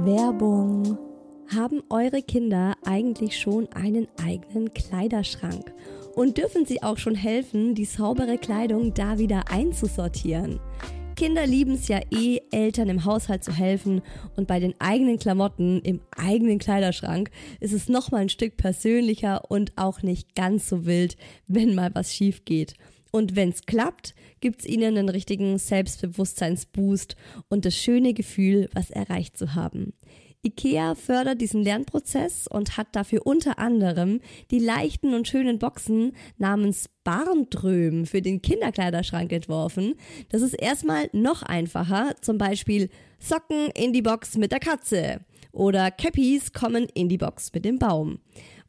Werbung. Haben eure Kinder eigentlich schon einen eigenen Kleiderschrank? Und dürfen sie auch schon helfen, die saubere Kleidung da wieder einzusortieren? Kinder lieben es ja eh, Eltern im Haushalt zu helfen, und bei den eigenen Klamotten im eigenen Kleiderschrank ist es nochmal ein Stück persönlicher und auch nicht ganz so wild, wenn mal was schief geht. Und wenn es klappt, gibt es ihnen einen richtigen Selbstbewusstseinsboost und das schöne Gefühl, was erreicht zu haben. IKEA fördert diesen Lernprozess und hat dafür unter anderem die leichten und schönen Boxen namens Barndröm für den Kinderkleiderschrank entworfen. Das ist erstmal noch einfacher, zum Beispiel Socken in die Box mit der Katze oder Käppis kommen in die Box mit dem Baum.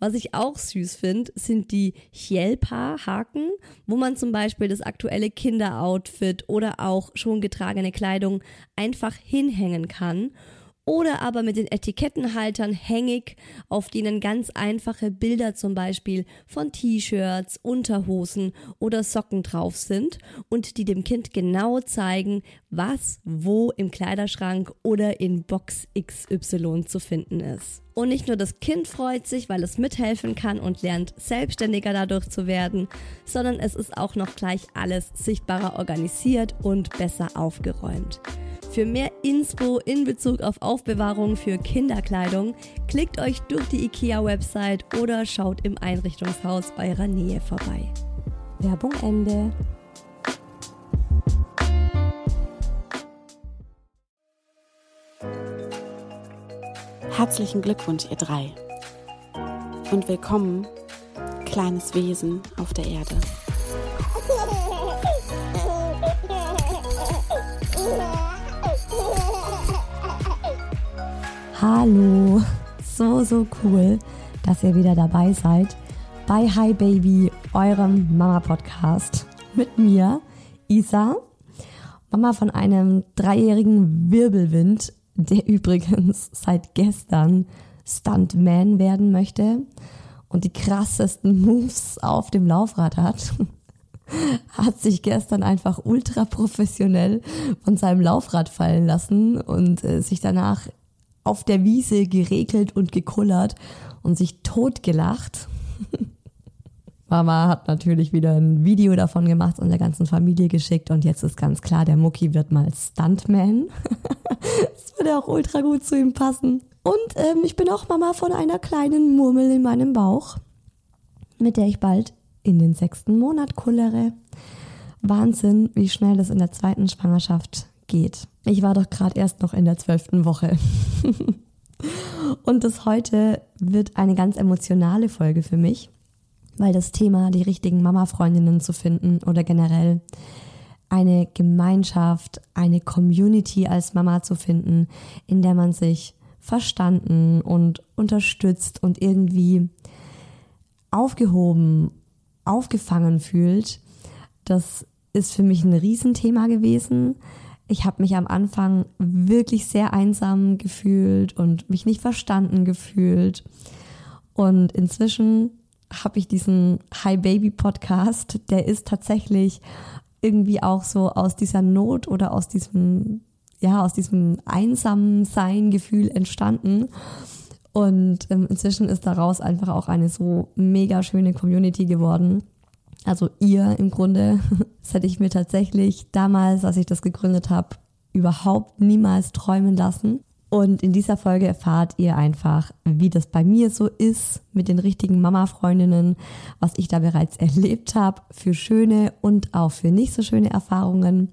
Was ich auch süß finde, sind die Hjälpa-Haken, wo man zum Beispiel das aktuelle Kinderoutfit oder auch schon getragene Kleidung einfach hinhängen kann. Oder aber mit den Etikettenhaltern hängig, auf denen ganz einfache Bilder zum Beispiel von T-Shirts, Unterhosen oder Socken drauf sind und die dem Kind genau zeigen, was wo im Kleiderschrank oder in Box XY zu finden ist. Und nicht nur das Kind freut sich, weil es mithelfen kann und lernt, selbstständiger dadurch zu werden, sondern es ist auch noch gleich alles sichtbarer organisiert und besser aufgeräumt. Für mehr Inspo in Bezug auf Aufbewahrung für Kinderkleidung, klickt euch durch die IKEA-Website oder schaut im Einrichtungshaus eurer Nähe vorbei. Werbung Ende. Herzlichen Glückwunsch, ihr drei. Und willkommen, kleines Wesen auf der Erde. Hallo, so cool, dass ihr wieder dabei seid bei Hi Baby, eurem Mama-Podcast mit mir, Isa, Mama von einem 3-jährigen Wirbelwind, der übrigens seit gestern Stuntman werden möchte und die krassesten Moves auf dem Laufrad hat sich gestern einfach ultra professionell von seinem Laufrad fallen lassen und sich danach auf der Wiese geregelt und gekullert und sich totgelacht. Mama hat natürlich wieder ein Video davon gemacht und der ganzen Familie geschickt und jetzt ist ganz klar, der Mucki wird mal Stuntman. Das würde auch ultra gut zu ihm passen. Und ich bin auch Mama von einer kleinen Murmel in meinem Bauch, mit der ich bald in den 6. Monat kullere. Wahnsinn, wie schnell das in der 2. Schwangerschaft geht. Ich war doch gerade erst noch in der 12. Woche. Und das heute wird eine ganz emotionale Folge für mich, weil das Thema, die richtigen Mama-Freundinnen zu finden oder generell eine Gemeinschaft, eine Community als Mama zu finden, in der man sich verstanden und unterstützt und irgendwie aufgehoben, aufgefangen fühlt, das ist für mich ein Riesenthema gewesen. Ich habe mich am Anfang wirklich sehr einsam gefühlt und mich nicht verstanden gefühlt. Und inzwischen habe ich diesen Hi Baby Podcast, der ist tatsächlich irgendwie auch so aus dieser Not oder aus diesem einsamen Sein-Gefühl entstanden. Und inzwischen ist daraus einfach auch eine so mega schöne Community geworden. Also ihr im Grunde, das hätte ich mir tatsächlich damals, als ich das gegründet habe, überhaupt niemals träumen lassen. Und in dieser Folge erfahrt ihr einfach, wie das bei mir so ist mit den richtigen Mama-Freundinnen, was ich da bereits erlebt habe, für schöne und auch für nicht so schöne Erfahrungen.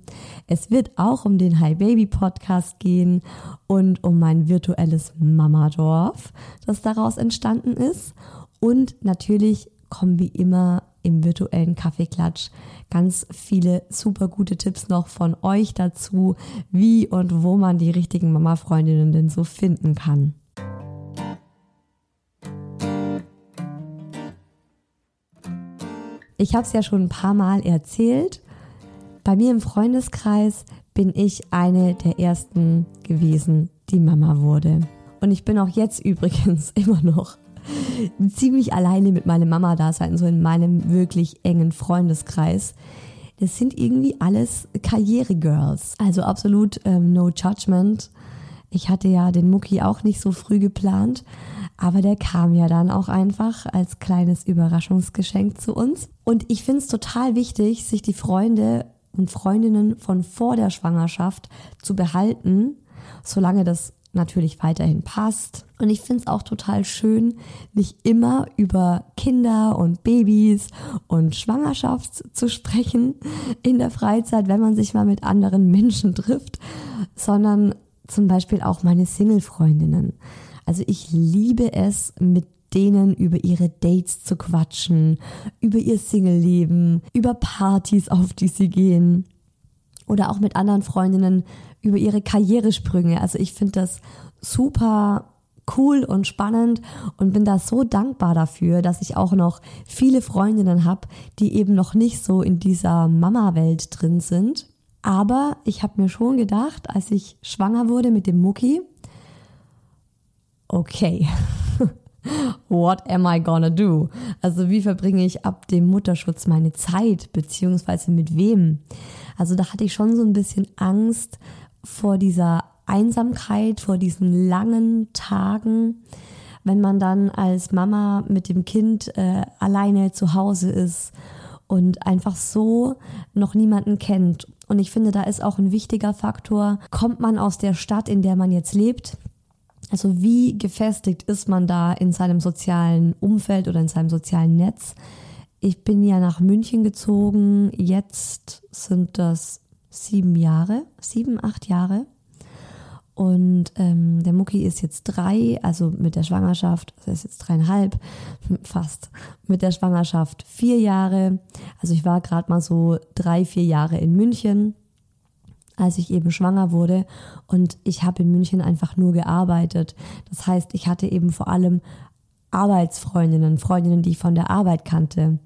Es wird auch um den Hi Baby Podcast gehen und um mein virtuelles Mamadorf, das daraus entstanden ist. Und natürlich kommen wie immer im virtuellen Kaffeeklatsch ganz viele super gute Tipps noch von euch dazu, wie und wo man die richtigen Mama-Freundinnen denn so finden kann. Ich habe es ja schon ein paar Mal erzählt. Bei mir im Freundeskreis bin ich eine der ersten gewesen, die Mama wurde. Und ich bin auch jetzt übrigens immer noch ziemlich alleine mit meinem Mama-Dasein, so in meinem wirklich engen Freundeskreis. Das sind irgendwie alles Karriere-Girls. Also absolut no judgment. Ich hatte ja den Mucki auch nicht so früh geplant, aber der kam ja dann auch einfach als kleines Überraschungsgeschenk zu uns. Und ich finde es total wichtig, sich die Freunde und Freundinnen von vor der Schwangerschaft zu behalten, solange das natürlich weiterhin passt. Und ich finde es auch total schön, nicht immer über Kinder und Babys und Schwangerschaft zu sprechen in der Freizeit, wenn man sich mal mit anderen Menschen trifft, sondern zum Beispiel auch meine Single-Freundinnen. Also ich liebe es, mit denen über ihre Dates zu quatschen, über ihr Single-Leben, über Partys, auf die sie gehen. Oder auch mit anderen Freundinnen über ihre Karrieresprünge. Also ich finde das super cool und spannend und bin da so dankbar dafür, dass ich auch noch viele Freundinnen habe, die eben noch nicht so in dieser Mama-Welt drin sind. Aber ich habe mir schon gedacht, als ich schwanger wurde mit dem Mucki, okay, what am I gonna do? Also wie verbringe ich ab dem Mutterschutz meine Zeit, beziehungsweise mit wem? Also da hatte ich schon so ein bisschen Angst vor dieser Einsamkeit, vor diesen langen Tagen, wenn man dann als Mama mit dem Kind alleine zu Hause ist und einfach so noch niemanden kennt. Und ich finde, da ist auch ein wichtiger Faktor, kommt man aus der Stadt, in der man jetzt lebt? Also wie gefestigt ist man da in seinem sozialen Umfeld oder in seinem sozialen Netz? Ich bin ja nach München gezogen, jetzt sind das 7, 8 Jahre. Und der Mucki ist jetzt 3, also mit der Schwangerschaft, also er ist jetzt 3,5, fast, mit der Schwangerschaft 4 Jahre. Also ich war gerade mal so 3, 4 Jahre in München, als ich eben schwanger wurde, und ich habe in München einfach nur gearbeitet. Das heißt, ich hatte eben vor allem Arbeitsfreundinnen, Freundinnen, die ich von der Arbeit kannte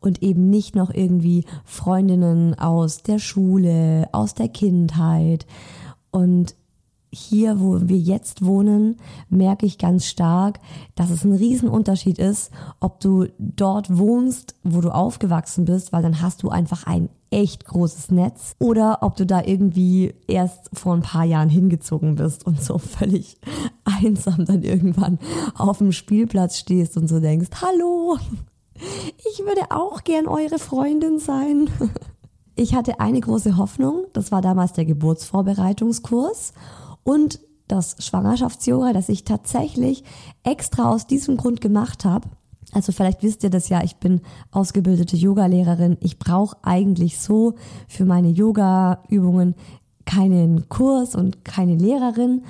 und eben nicht noch irgendwie Freundinnen aus der Schule, aus der Kindheit. Und hier, wo wir jetzt wohnen, merke ich ganz stark, dass es ein Riesenunterschied ist, ob du dort wohnst, wo du aufgewachsen bist, weil dann hast du einfach ein echt großes Netz, oder ob du da irgendwie erst vor ein paar Jahren hingezogen bist und so völlig einsam dann irgendwann auf dem Spielplatz stehst und so denkst, hallo, ich würde auch gern eure Freundin sein. Ich hatte eine große Hoffnung, das war damals der Geburtsvorbereitungskurs und das Schwangerschaftsyoga, das ich tatsächlich extra aus diesem Grund gemacht habe. Also vielleicht wisst ihr das ja, ich bin ausgebildete Yogalehrerin. Ich brauche eigentlich so für meine Yoga-Übungen keinen Kurs und keine Lehrerin.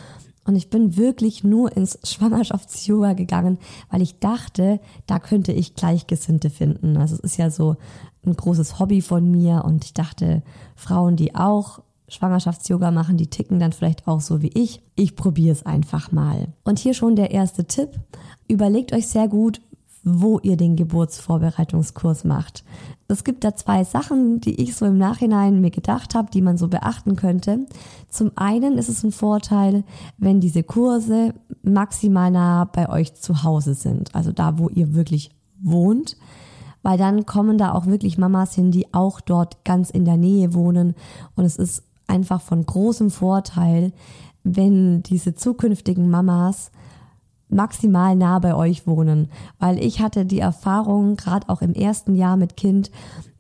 Und ich bin wirklich nur ins Schwangerschafts-Yoga gegangen, weil ich dachte, da könnte ich Gleichgesinnte finden. Also es ist ja so ein großes Hobby von mir und ich dachte, Frauen, die auch Schwangerschafts-Yoga machen, die ticken dann vielleicht auch so wie ich. Ich probiere es einfach mal. Und hier schon der erste Tipp. Überlegt euch sehr gut, wo ihr den Geburtsvorbereitungskurs macht. Es gibt da 2 Sachen, die ich so im Nachhinein mir gedacht habe, die man so beachten könnte. Zum einen ist es ein Vorteil, wenn diese Kurse maximal nah bei euch zu Hause sind, also da, wo ihr wirklich wohnt, weil dann kommen da auch wirklich Mamas hin, die auch dort ganz in der Nähe wohnen, und es ist einfach von großem Vorteil, wenn diese zukünftigen Mamas maximal nah bei euch wohnen, weil ich hatte die Erfahrung, gerade auch im ersten Jahr mit Kind,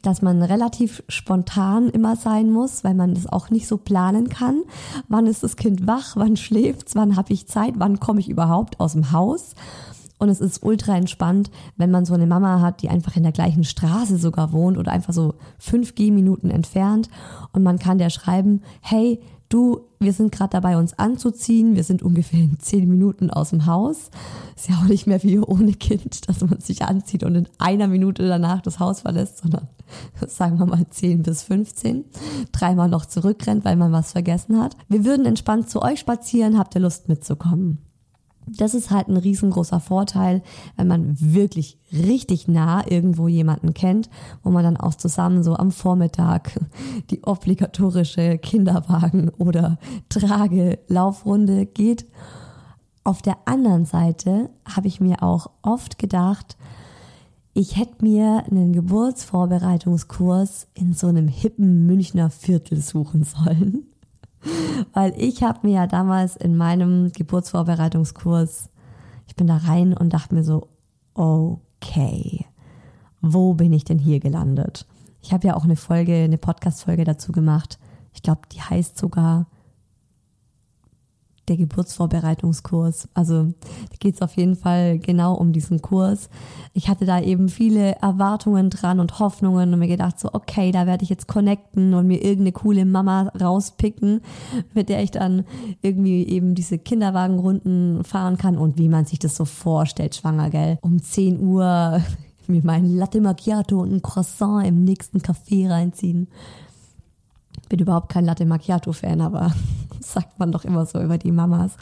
dass man relativ spontan immer sein muss, weil man das auch nicht so planen kann. Wann ist das Kind wach, wann schläft's, wann habe ich Zeit, wann komme ich überhaupt aus dem Haus? Und es ist ultra entspannt, wenn man so eine Mama hat, die einfach in der gleichen Straße sogar wohnt oder einfach so 5 Gehminuten entfernt, und man kann der schreiben, hey, du, wir sind gerade dabei, uns anzuziehen, wir sind ungefähr in 10 Minuten aus dem Haus. Ist ja auch nicht mehr wie ohne Kind, dass man sich anzieht und in 1 Minute danach das Haus verlässt, sondern sagen wir mal 10 bis 15, 3-mal noch zurückrennt, weil man was vergessen hat. Wir würden entspannt zu euch spazieren, habt ihr Lust mitzukommen? Das ist halt ein riesengroßer Vorteil, wenn man wirklich richtig nah irgendwo jemanden kennt, wo man dann auch zusammen so am Vormittag die obligatorische Kinderwagen- oder Trage-Laufrunde geht. Auf der anderen Seite habe ich mir auch oft gedacht, ich hätte mir einen Geburtsvorbereitungskurs in so einem hippen Münchner Viertel suchen sollen. Weil ich habe mir ja damals in meinem Geburtsvorbereitungskurs, ich bin da rein und dachte mir so, okay, wo bin ich denn hier gelandet? Ich habe ja auch eine Podcast-Folge dazu gemacht. Ich glaube, die heißt sogar der Geburtsvorbereitungskurs. Also da geht es auf jeden Fall genau um diesen Kurs. Ich hatte da eben viele Erwartungen dran und Hoffnungen und mir gedacht so, okay, da werde ich jetzt connecten und mir irgendeine coole Mama rauspicken, mit der ich dann irgendwie eben diese Kinderwagenrunden fahren kann und wie man sich das so vorstellt, schwanger, gell? Um 10 Uhr mir meinen Latte Macchiato und ein Croissant im nächsten Café reinziehen. Bin überhaupt kein Latte Macchiato-Fan, aber das sagt man doch immer so über die Mamas,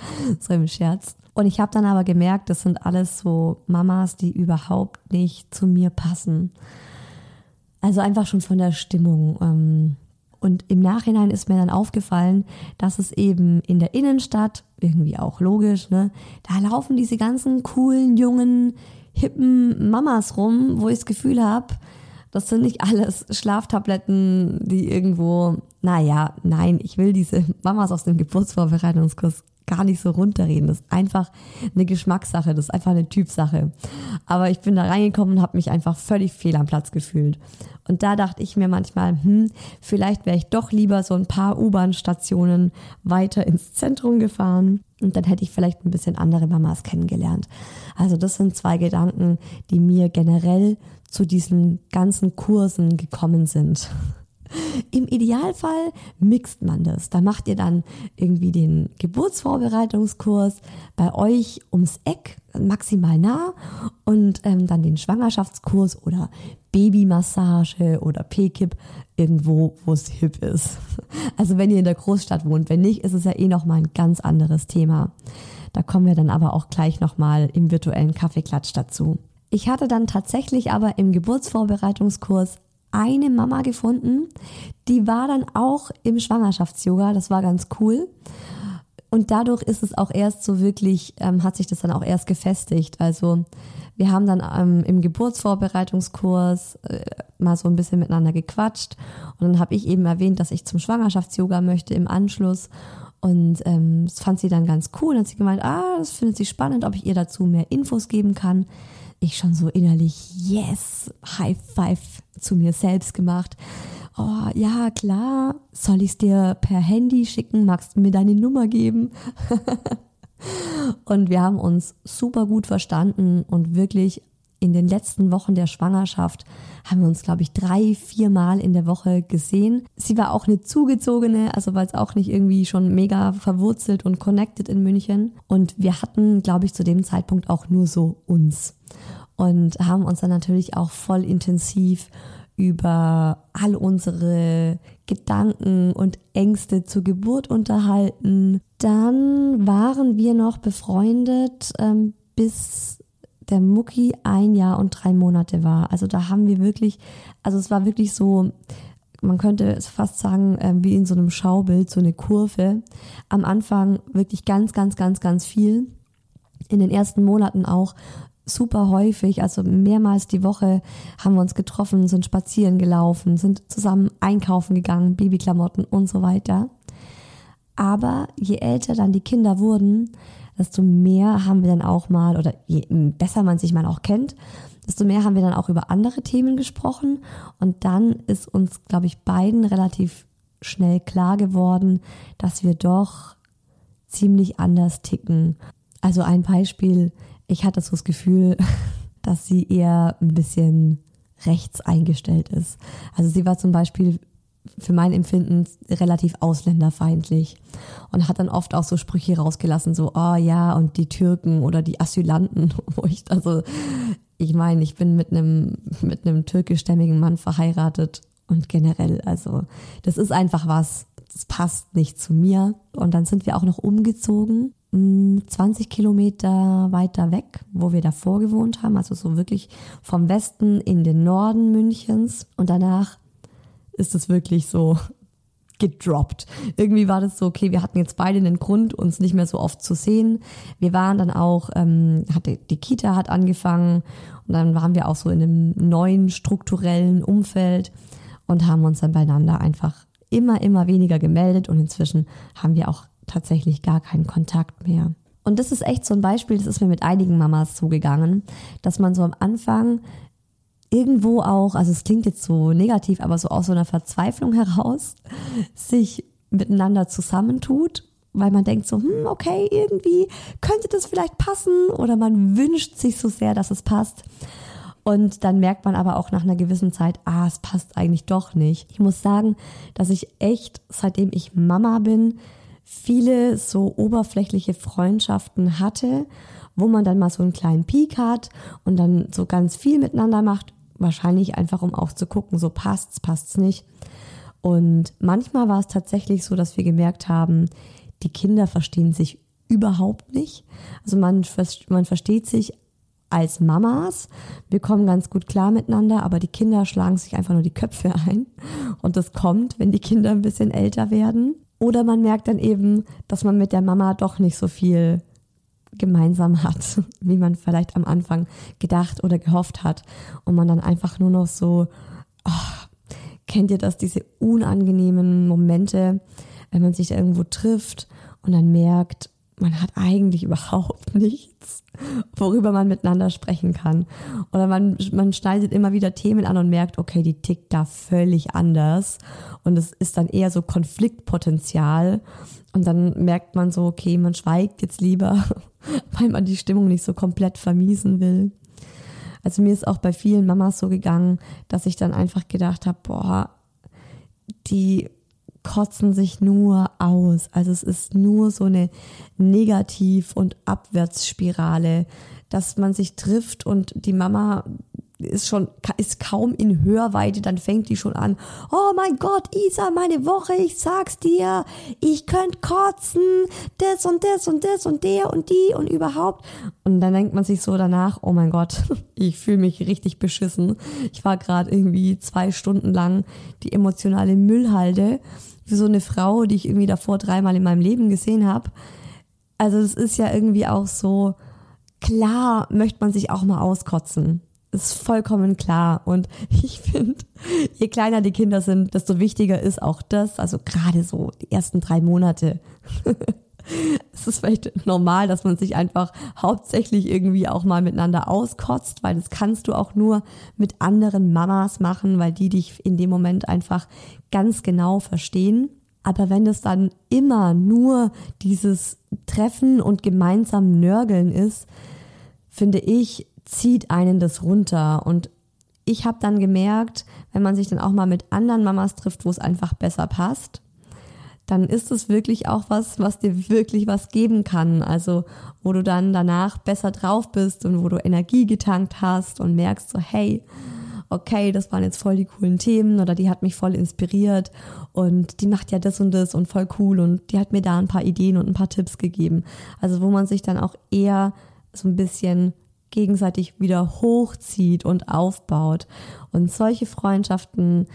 so im Scherz. Und ich habe dann aber gemerkt, das sind alles so Mamas, die überhaupt nicht zu mir passen. Also einfach schon von der Stimmung. Und im Nachhinein ist mir dann aufgefallen, dass es eben in der Innenstadt, irgendwie auch logisch, ne, da laufen diese ganzen coolen, jungen, hippen Mamas rum, wo ich das Gefühl habe, das sind nicht alles Schlaftabletten, die irgendwo, naja, nein, ich will diese Mamas aus dem Geburtsvorbereitungskurs gar nicht so runterreden. Das ist einfach eine Geschmackssache, das ist einfach eine Typsache. Aber ich bin da reingekommen und habe mich einfach völlig fehl am Platz gefühlt. Und da dachte ich mir manchmal, vielleicht wäre ich doch lieber so ein paar U-Bahn-Stationen weiter ins Zentrum gefahren. Und dann hätte ich vielleicht ein bisschen andere Mamas kennengelernt. Also das sind zwei Gedanken, die mir generell zu diesen ganzen Kursen gekommen sind. Im Idealfall mixt man das. Da macht ihr dann irgendwie den Geburtsvorbereitungskurs bei euch ums Eck, maximal nah, und dann den Schwangerschaftskurs oder Babymassage oder P-Kip irgendwo, wo es hip ist. Also wenn ihr in der Großstadt wohnt, wenn nicht, ist es ja eh nochmal ein ganz anderes Thema. Da kommen wir dann aber auch gleich nochmal im virtuellen Kaffeeklatsch dazu. Ich hatte dann tatsächlich aber im Geburtsvorbereitungskurs eine Mama gefunden, die war dann auch im Schwangerschafts-Yoga, das war ganz cool. Und dadurch ist es auch erst so wirklich, hat sich das dann auch erst gefestigt. Also wir haben dann im Geburtsvorbereitungskurs mal so ein bisschen miteinander gequatscht. Und dann habe ich eben erwähnt, dass ich zum Schwangerschafts-Yoga möchte im Anschluss. Und das fand sie dann ganz cool. Dann hat sie gemeint, das findet sie spannend, ob ich ihr dazu mehr Infos geben kann. Ich schon so innerlich, yes, High Five zu mir selbst gemacht. Oh, ja, klar, soll ich es dir per Handy schicken? Magst du mir deine Nummer geben? Und wir haben uns super gut verstanden und wirklich in den letzten Wochen der Schwangerschaft haben wir uns, glaube ich, 3-4 Mal in der Woche gesehen. Sie war auch eine Zugezogene, also war es auch nicht irgendwie schon mega verwurzelt und connected in München. Und wir hatten, glaube ich, zu dem Zeitpunkt auch nur so uns. Und haben uns dann natürlich auch voll intensiv über all unsere Gedanken und Ängste zur Geburt unterhalten. Dann waren wir noch befreundet, bis der Mucki 1 Jahr und 3 Monate war. Also da haben wir wirklich, also es war wirklich so, man könnte es fast sagen, wie in so einem Schaubild, so eine Kurve. Am Anfang wirklich ganz, ganz, ganz, ganz viel. In den ersten Monaten auch super häufig, also mehrmals die Woche haben wir uns getroffen, sind spazieren gelaufen, sind zusammen einkaufen gegangen, Babyklamotten und so weiter. Aber je älter dann die Kinder wurden, desto mehr haben wir dann auch mal, oder je besser man sich mal auch kennt, desto mehr haben wir dann auch über andere Themen gesprochen. Und dann ist uns, glaube ich, beiden relativ schnell klar geworden, dass wir doch ziemlich anders ticken. Also ein Beispiel: Ich hatte so das Gefühl, dass sie eher ein bisschen rechts eingestellt ist. Also sie war zum Beispiel für mein Empfinden relativ ausländerfeindlich und hat dann oft auch so Sprüche rausgelassen, so, oh ja, und die Türken oder die Asylanten, wo ich, also ich meine, ich bin mit einem türkischstämmigen Mann verheiratet und generell, also das ist einfach was, das passt nicht zu mir. Und dann sind wir auch noch umgezogen. 20 Kilometer weiter weg, wo wir davor gewohnt haben, also so wirklich vom Westen in den Norden Münchens, und danach ist es wirklich so gedroppt. Irgendwie war das so, okay, wir hatten jetzt beide einen Grund, uns nicht mehr so oft zu sehen. Wir waren dann auch, die Kita hat angefangen und dann waren wir auch so in einem neuen strukturellen Umfeld und haben uns dann beieinander einfach immer weniger gemeldet und inzwischen haben wir auch tatsächlich gar keinen Kontakt mehr. Und das ist echt so ein Beispiel, das ist mir mit einigen Mamas zugegangen, dass man so am Anfang irgendwo auch, also es klingt jetzt so negativ, aber so aus so einer Verzweiflung heraus, sich miteinander zusammentut, weil man denkt so, okay, irgendwie könnte das vielleicht passen oder man wünscht sich so sehr, dass es passt. Und dann merkt man aber auch nach einer gewissen Zeit, es passt eigentlich doch nicht. Ich muss sagen, dass ich echt, seitdem ich Mama bin, viele so oberflächliche Freundschaften hatte, wo man dann mal so einen kleinen Peak hat und dann so ganz viel miteinander macht, wahrscheinlich einfach, um auch zu gucken, so passt's, passt's nicht. Und manchmal war es tatsächlich so, dass wir gemerkt haben, die Kinder verstehen sich überhaupt nicht. Also man versteht sich als Mamas, wir kommen ganz gut klar miteinander, aber die Kinder schlagen sich einfach nur die Köpfe ein und das kommt, wenn die Kinder ein bisschen älter werden. Oder man merkt dann eben, dass man mit der Mama doch nicht so viel gemeinsam hat, wie man vielleicht am Anfang gedacht oder gehofft hat. Und man dann einfach nur noch so, kennt ihr das, diese unangenehmen Momente, wenn man sich irgendwo trifft und dann merkt, man hat eigentlich überhaupt nichts, worüber man miteinander sprechen kann. Oder man schneidet immer wieder Themen an und merkt, okay, die tickt da völlig anders. Und es ist dann eher so Konfliktpotenzial. Und dann merkt man so, okay, man schweigt jetzt lieber, weil man die Stimmung nicht so komplett vermiesen will. Also mir ist auch bei vielen Mamas so gegangen, dass ich dann einfach gedacht habe, die kotzen sich nur aus. Also es ist nur so eine Negativ- und Abwärtsspirale, dass man sich trifft und die Mama ist kaum in Hörweite, dann fängt die schon an, oh mein Gott, Isa, meine Woche, ich sag's dir, ich könnte kotzen, das und das und das und der und die und überhaupt. Und dann denkt man sich so danach, oh mein Gott, ich fühle mich richtig beschissen. Ich war gerade irgendwie 2 Stunden lang die emotionale Müllhalde für so eine Frau, die ich irgendwie davor 3-mal in meinem Leben gesehen habe. Also es ist ja irgendwie auch so, klar möchte man sich auch mal auskotzen. Ist vollkommen klar und ich finde, je kleiner die Kinder sind, desto wichtiger ist auch das, also gerade so die ersten 3 Monate. Es ist vielleicht normal, dass man sich einfach hauptsächlich irgendwie auch mal miteinander auskotzt, weil das kannst du auch nur mit anderen Mamas machen, weil die dich in dem Moment einfach ganz genau verstehen. Aber wenn das dann immer nur dieses Treffen und gemeinsam Nörgeln ist, finde ich, zieht einen das runter und ich habe dann gemerkt, wenn man sich dann auch mal mit anderen Mamas trifft, wo es einfach besser passt, dann ist es wirklich auch was dir wirklich was geben kann, also wo du dann danach besser drauf bist und wo du Energie getankt hast und merkst so, hey, okay, das waren jetzt voll die coolen Themen oder die hat mich voll inspiriert und die macht ja das und das und voll cool und die hat mir da ein paar Ideen und ein paar Tipps gegeben, also wo man sich dann auch eher so ein bisschen gegenseitig wieder hochzieht und aufbaut. Und solche Freundschaften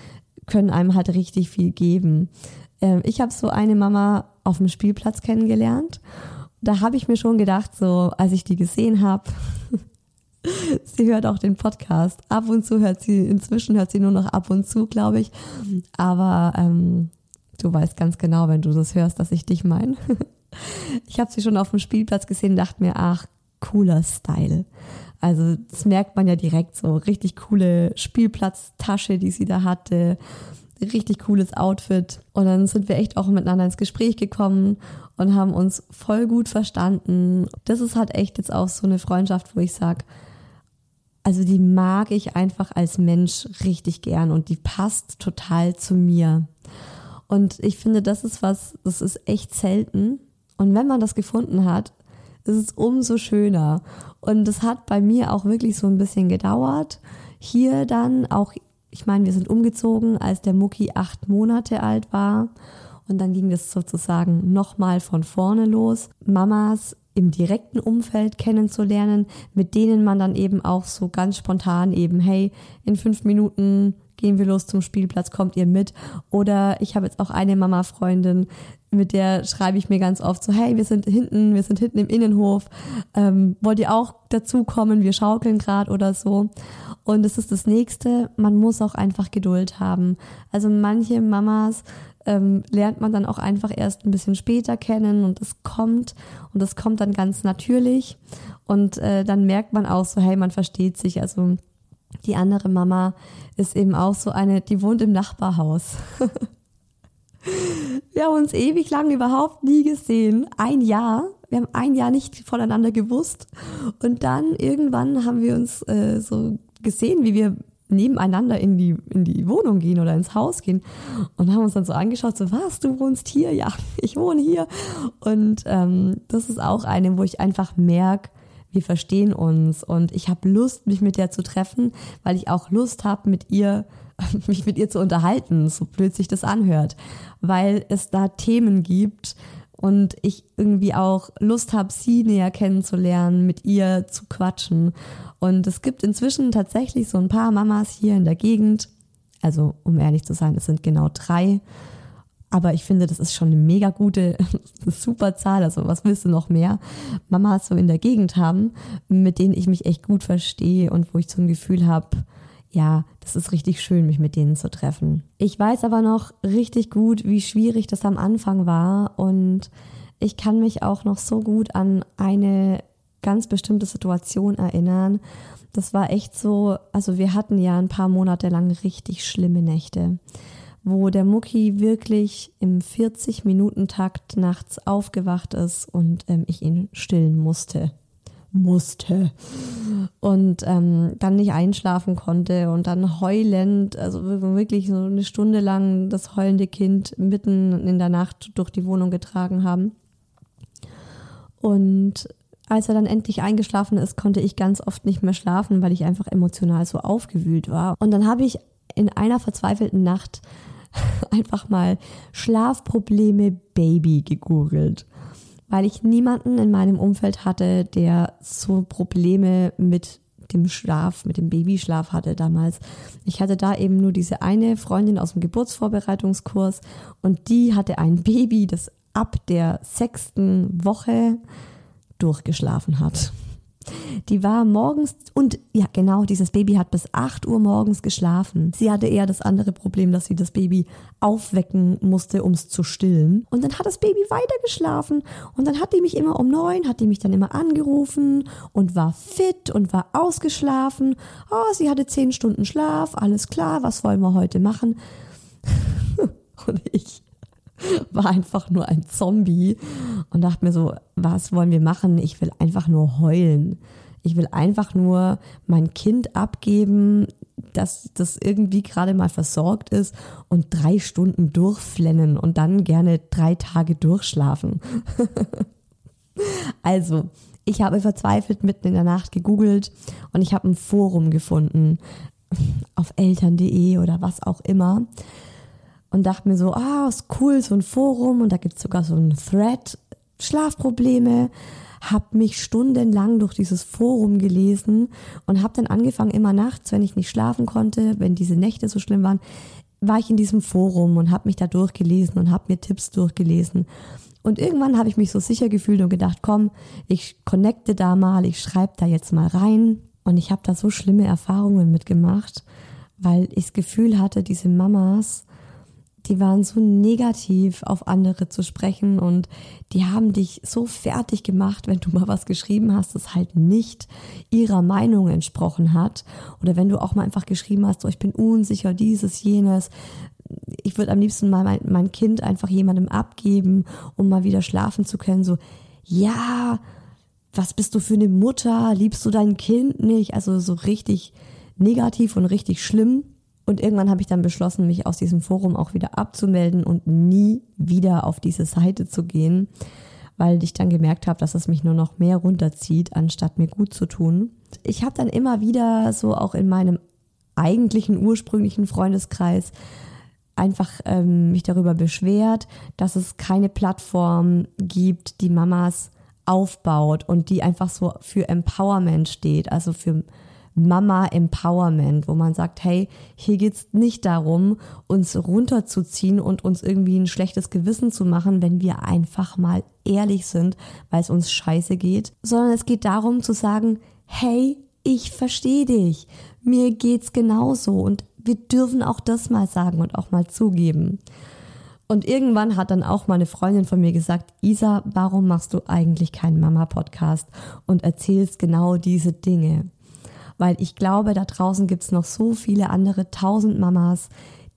können einem halt richtig viel geben. Ich habe so eine Mama auf dem Spielplatz kennengelernt. Da habe ich mir schon gedacht, so als ich die gesehen habe, sie hört auch den Podcast. Ab und zu hört sie nur noch ab und zu, glaube ich. Aber du weißt ganz genau, wenn du das hörst, dass ich dich meine. Ich habe sie schon auf dem Spielplatz gesehen und dachte mir, cooler Style. Also das merkt man ja direkt so. Richtig coole Spielplatztasche, die sie da hatte. Richtig cooles Outfit. Und dann sind wir echt auch miteinander ins Gespräch gekommen und haben uns voll gut verstanden. Das ist halt echt jetzt auch so eine Freundschaft, wo ich sage, also die mag ich einfach als Mensch richtig gern und die passt total zu mir. Und ich finde, das ist echt selten. Und wenn man das gefunden hat, es ist umso schöner und es hat bei mir auch wirklich so ein bisschen gedauert. Hier dann auch, ich meine, wir sind umgezogen, als der Mucki 8 Monate alt war und dann ging das sozusagen nochmal von vorne los. Mamas im direkten Umfeld kennenzulernen, mit denen man dann eben auch so ganz spontan eben, hey, in 5 Minuten gehen wir los zum Spielplatz, kommt ihr mit? Oder ich habe jetzt auch eine Mama-Freundin, mit der schreibe ich mir ganz oft so, hey, wir sind hinten im Innenhof, wollt ihr auch dazukommen, wir schaukeln gerade oder so. Und es ist das Nächste, man muss auch einfach Geduld haben. Also manche Mamas lernt man dann auch einfach erst ein bisschen später kennen und es kommt dann ganz natürlich und dann merkt man auch so, hey, man versteht sich. Also die andere Mama ist eben auch so eine, die wohnt im Nachbarhaus. Wir haben uns ewig lang überhaupt nie gesehen, wir haben ein Jahr nicht voneinander gewusst und dann irgendwann haben wir uns so gesehen, wie wir nebeneinander in die Wohnung gehen oder ins Haus gehen und haben uns dann so angeschaut, so was, du wohnst hier? Ja, ich wohne hier. Und das ist auch eine, wo ich einfach merke, wir verstehen uns und ich habe Lust, mich mit der zu treffen, weil ich auch Lust habe, mich mit ihr zu unterhalten, so blöd sich das anhört, weil es da Themen gibt und ich irgendwie auch Lust habe, sie näher kennenzulernen, mit ihr zu quatschen. Und es gibt inzwischen tatsächlich so ein paar Mamas hier in der Gegend. Also, um ehrlich zu sein, es sind genau 3. Aber ich finde, das ist schon eine mega gute, super Zahl. Also, was willst du noch mehr? Mamas so in der Gegend haben, mit denen ich mich echt gut verstehe und wo ich so ein Gefühl habe, ja, das ist richtig schön, mich mit denen zu treffen. Ich weiß aber noch richtig gut, wie schwierig das am Anfang war. Und ich kann mich auch noch so gut an eine ganz bestimmte Situation erinnern. Das war echt so, also wir hatten ja ein paar Monate lang richtig schlimme Nächte, wo der Mucki wirklich im 40-Minuten-Takt nachts aufgewacht ist und ich ihn stillen musste und dann nicht einschlafen konnte und dann heulend, also wirklich so eine Stunde lang das heulende Kind mitten in der Nacht durch die Wohnung getragen haben. Und als er dann endlich eingeschlafen ist, konnte ich ganz oft nicht mehr schlafen, weil ich einfach emotional so aufgewühlt war. Und dann habe ich in einer verzweifelten Nacht einfach mal Schlafprobleme Baby gegoogelt, weil ich niemanden in meinem Umfeld hatte, der so Probleme mit dem Schlaf, mit dem Babyschlaf hatte damals. Ich hatte da eben nur diese eine Freundin aus dem Geburtsvorbereitungskurs und die hatte ein Baby, das ab der 6. Woche durchgeschlafen hat. Die war morgens und ja genau, dieses Baby hat bis 8 Uhr morgens geschlafen. Sie hatte eher das andere Problem, dass sie das Baby aufwecken musste, um es zu stillen. Und dann hat das Baby weiter geschlafen und dann hat die mich immer um 9, hat die mich dann immer angerufen und war fit und war ausgeschlafen. Oh, sie hatte 10 Stunden Schlaf, alles klar, was wollen wir heute machen? Und ich war einfach nur ein Zombie und dachte mir so, was wollen wir machen? Ich will einfach nur heulen. Ich will einfach nur mein Kind abgeben, dass das irgendwie gerade mal versorgt ist und 3 Stunden durchflennen und dann gerne 3 Tage durchschlafen. Also, ich habe verzweifelt mitten in der Nacht gegoogelt und ich habe ein Forum gefunden auf eltern.de oder was auch immer. Und dachte mir so, ist cool, so ein Forum und da gibt's sogar so einen Thread, Schlafprobleme. Hab mich stundenlang durch dieses Forum gelesen und hab dann angefangen, immer nachts, wenn ich nicht schlafen konnte, wenn diese Nächte so schlimm waren, war ich in diesem Forum und hab mich da durchgelesen und hab mir Tipps durchgelesen. Und irgendwann habe ich mich so sicher gefühlt und gedacht, komm, ich connecte da mal, ich schreibe da jetzt mal rein. Und ich habe da so schlimme Erfahrungen mitgemacht, weil ich das Gefühl hatte, diese Mamas, die waren so negativ auf andere zu sprechen und die haben dich so fertig gemacht, wenn du mal was geschrieben hast, das halt nicht ihrer Meinung entsprochen hat. Oder wenn du auch mal einfach geschrieben hast, so ich bin unsicher, dieses, jenes. Ich würde am liebsten mal mein Kind einfach jemandem abgeben, um mal wieder schlafen zu können. So, ja, was bist du für eine Mutter? Liebst du dein Kind nicht? Also so richtig negativ und richtig schlimm. Und irgendwann habe ich dann beschlossen, mich aus diesem Forum auch wieder abzumelden und nie wieder auf diese Seite zu gehen, weil ich dann gemerkt habe, dass es mich nur noch mehr runterzieht, anstatt mir gut zu tun. Ich habe dann immer wieder so auch in meinem eigentlichen ursprünglichen Freundeskreis einfach mich darüber beschwert, dass es keine Plattform gibt, die Mamas aufbaut und die einfach so für Empowerment steht, also für Mama-Empowerment, wo man sagt, hey, hier geht's nicht darum, uns runterzuziehen und uns irgendwie ein schlechtes Gewissen zu machen, wenn wir einfach mal ehrlich sind, weil es uns scheiße geht, sondern es geht darum zu sagen, hey, ich verstehe dich, mir geht's genauso und wir dürfen auch das mal sagen und auch mal zugeben. Und irgendwann hat dann auch meine Freundin von mir gesagt, Isa, warum machst du eigentlich keinen Mama-Podcast und erzählst genau diese Dinge? Weil ich glaube, da draußen gibt es noch so viele andere 1000 Mamas,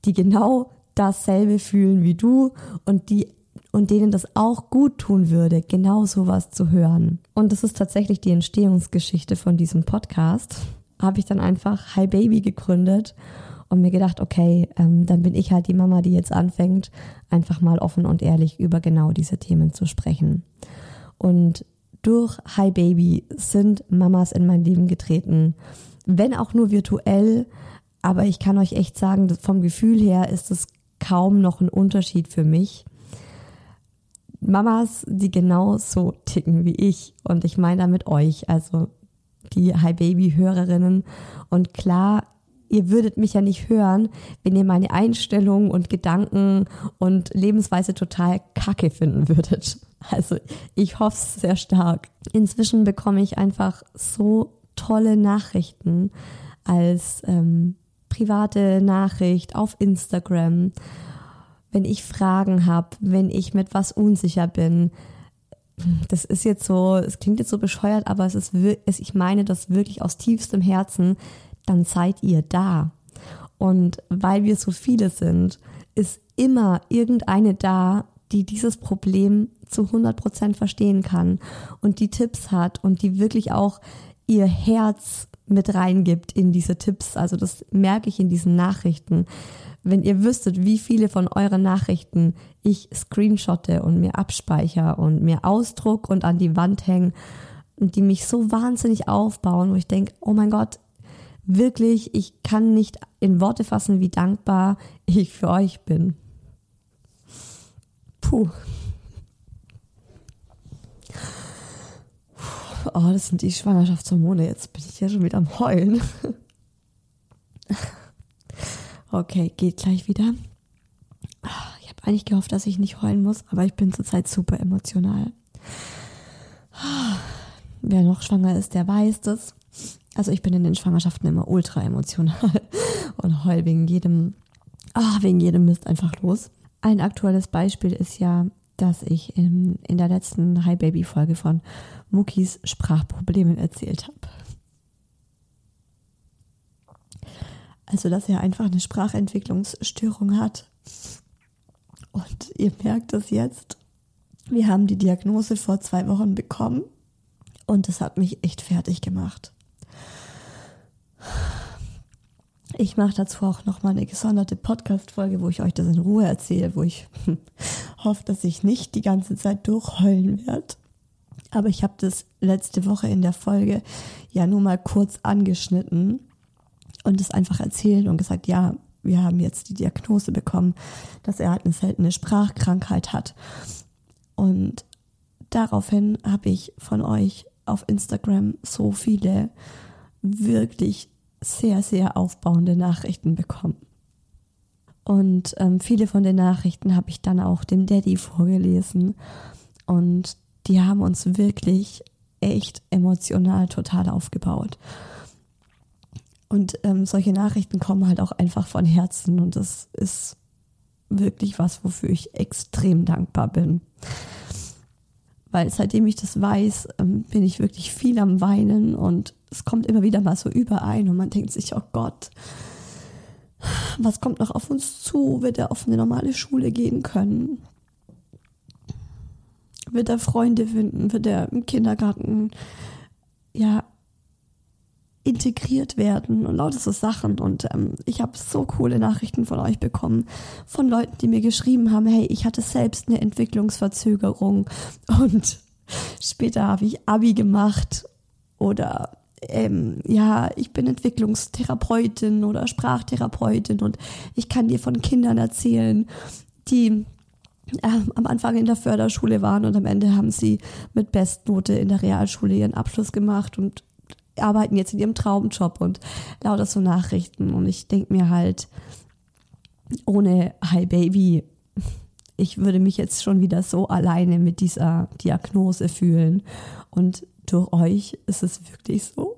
die genau dasselbe fühlen wie du und denen das auch gut tun würde, genau sowas zu hören. Und das ist tatsächlich die Entstehungsgeschichte von diesem Podcast. Habe ich dann einfach Hi Baby gegründet und mir gedacht, okay, dann bin ich halt die Mama, die jetzt anfängt, einfach mal offen und ehrlich über genau diese Themen zu sprechen. Und durch Hi Baby sind Mamas in mein Leben getreten, wenn auch nur virtuell, aber ich kann euch echt sagen, vom Gefühl her ist es kaum noch ein Unterschied für mich. Mamas, die genau so ticken wie ich, und ich meine damit euch, also die Hi Baby Hörerinnen. Und klar, ihr würdet mich ja nicht hören, wenn ihr meine Einstellungen und Gedanken und Lebensweise total kacke finden würdet. Also ich hoffe es sehr stark. Inzwischen bekomme ich einfach so tolle Nachrichten als private Nachricht auf Instagram. Wenn ich Fragen habe, wenn ich mit was unsicher bin, das ist jetzt so, es klingt jetzt so bescheuert, aber es ist, ich meine das wirklich aus tiefstem Herzen, dann seid ihr da. Und weil wir so viele sind, ist immer irgendeine da, die dieses Problem zu 100% verstehen kann und die Tipps hat und die wirklich auch ihr Herz mit reingibt in diese Tipps. Also das merke ich in diesen Nachrichten. Wenn ihr wüsstet, wie viele von euren Nachrichten ich screenshotte und mir abspeichere und mir ausdruck und an die Wand hänge und die mich so wahnsinnig aufbauen, wo ich denke, oh mein Gott, wirklich, ich kann nicht in Worte fassen, wie dankbar ich für euch bin. Puh. Oh, das sind die Schwangerschaftshormone. Jetzt bin ich ja schon wieder am Heulen. Okay, geht gleich wieder. Ich habe eigentlich gehofft, dass ich nicht heulen muss, aber ich bin zurzeit super emotional. Wer noch schwanger ist, der weiß das. Also ich bin in den Schwangerschaften immer ultra emotional und heul wegen jedem Mist einfach los. Ein aktuelles Beispiel ist ja, dass ich in der letzten Hi Baby Folge von Muckis Sprachproblemen erzählt habe. Also, dass er einfach eine Sprachentwicklungsstörung hat. Und ihr merkt es jetzt. Wir haben die Diagnose vor 2 Wochen bekommen und das hat mich echt fertig gemacht. Ich mache dazu auch nochmal eine gesonderte Podcast-Folge, wo ich euch das in Ruhe erzähle, wo ich hoffe, dass ich nicht die ganze Zeit durchheulen werde. Aber ich habe das letzte Woche in der Folge ja nur mal kurz angeschnitten und es einfach erzählt und gesagt, ja, wir haben jetzt die Diagnose bekommen, dass er halt eine seltene Sprachkrankheit hat. Und daraufhin habe ich von euch auf Instagram so viele wirklich sehr, sehr aufbauende Nachrichten bekommen. Und viele von den Nachrichten habe ich dann auch dem Daddy vorgelesen. Und die haben uns wirklich echt emotional total aufgebaut. Und solche Nachrichten kommen halt auch einfach von Herzen. Und das ist wirklich was, wofür ich extrem dankbar bin. Weil seitdem ich das weiß, bin ich wirklich viel am Weinen und es kommt immer wieder mal so überein und man denkt sich, oh Gott, was kommt noch auf uns zu? Wird er auf eine normale Schule gehen können? Wird er Freunde finden? Wird er im Kindergarten ja integriert werden? Und lauter so Sachen. Und ich habe so coole Nachrichten von euch bekommen, von Leuten, die mir geschrieben haben, hey, ich hatte selbst eine Entwicklungsverzögerung und später habe ich Abi gemacht. Oder ja, ich bin Entwicklungstherapeutin oder Sprachtherapeutin und ich kann dir von Kindern erzählen, die am Anfang in der Förderschule waren und am Ende haben sie mit Bestnote in der Realschule ihren Abschluss gemacht und arbeiten jetzt in ihrem Traumjob und lauter so Nachrichten. Und ich denke mir halt, ohne Hi Baby, ich würde mich jetzt schon wieder so alleine mit dieser Diagnose fühlen. Und durch euch ist es wirklich so,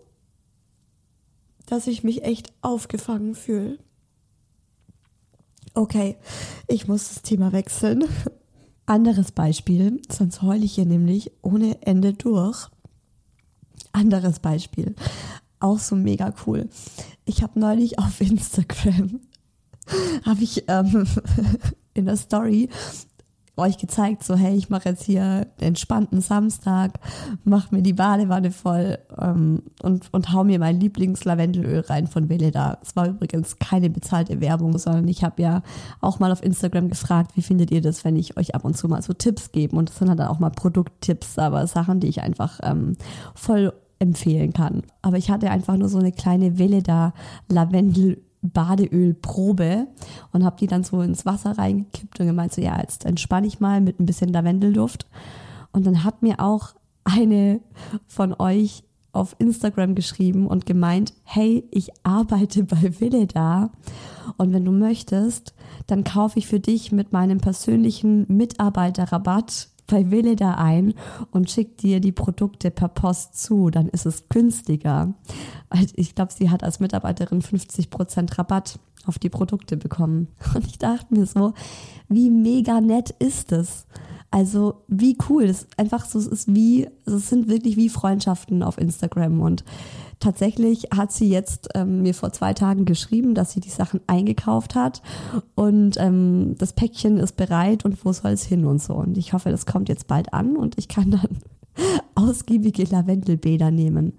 dass ich mich echt aufgefangen fühle. Okay, ich muss das Thema wechseln. Anderes Beispiel, sonst heule ich hier nämlich ohne Ende durch. Anderes Beispiel, auch so mega cool. Ich habe neulich auf Instagram, habe ich in der Story euch gezeigt, so hey, ich mache jetzt hier einen entspannten Samstag, mache mir die Badewanne voll und hau mir mein Lieblingslavendelöl rein von Weleda. Es war übrigens keine bezahlte Werbung, sondern ich habe ja auch mal auf Instagram gefragt, wie findet ihr das, wenn ich euch ab und zu mal so Tipps gebe, und das sind halt dann auch mal Produkttipps, aber Sachen, die ich einfach voll empfehlen kann. Aber ich hatte einfach nur so eine kleine Weleda Lavendelöl Badeölprobe und habe die dann so ins Wasser reingekippt und gemeint so, ja, jetzt entspanne ich mal mit ein bisschen Lavendelduft. Und dann hat mir auch eine von euch auf Instagram geschrieben und gemeint, hey, ich arbeite bei Weleda und wenn du möchtest, dann kaufe ich für dich mit meinem persönlichen Mitarbeiterrabatt bei Weleda ein und schickt dir die Produkte per Post zu, dann ist es günstiger. Ich glaube, sie hat als Mitarbeiterin 50% Rabatt auf die Produkte bekommen. Und ich dachte mir so, wie mega nett ist das? Also wie cool, das ist einfach so, es sind wirklich wie Freundschaften auf Instagram. Und tatsächlich hat sie jetzt mir vor 2 Tagen geschrieben, dass sie die Sachen eingekauft hat und das Päckchen ist bereit und wo soll es hin und so. Und ich hoffe, das kommt jetzt bald an und ich kann dann ausgiebige Lavendelbäder nehmen.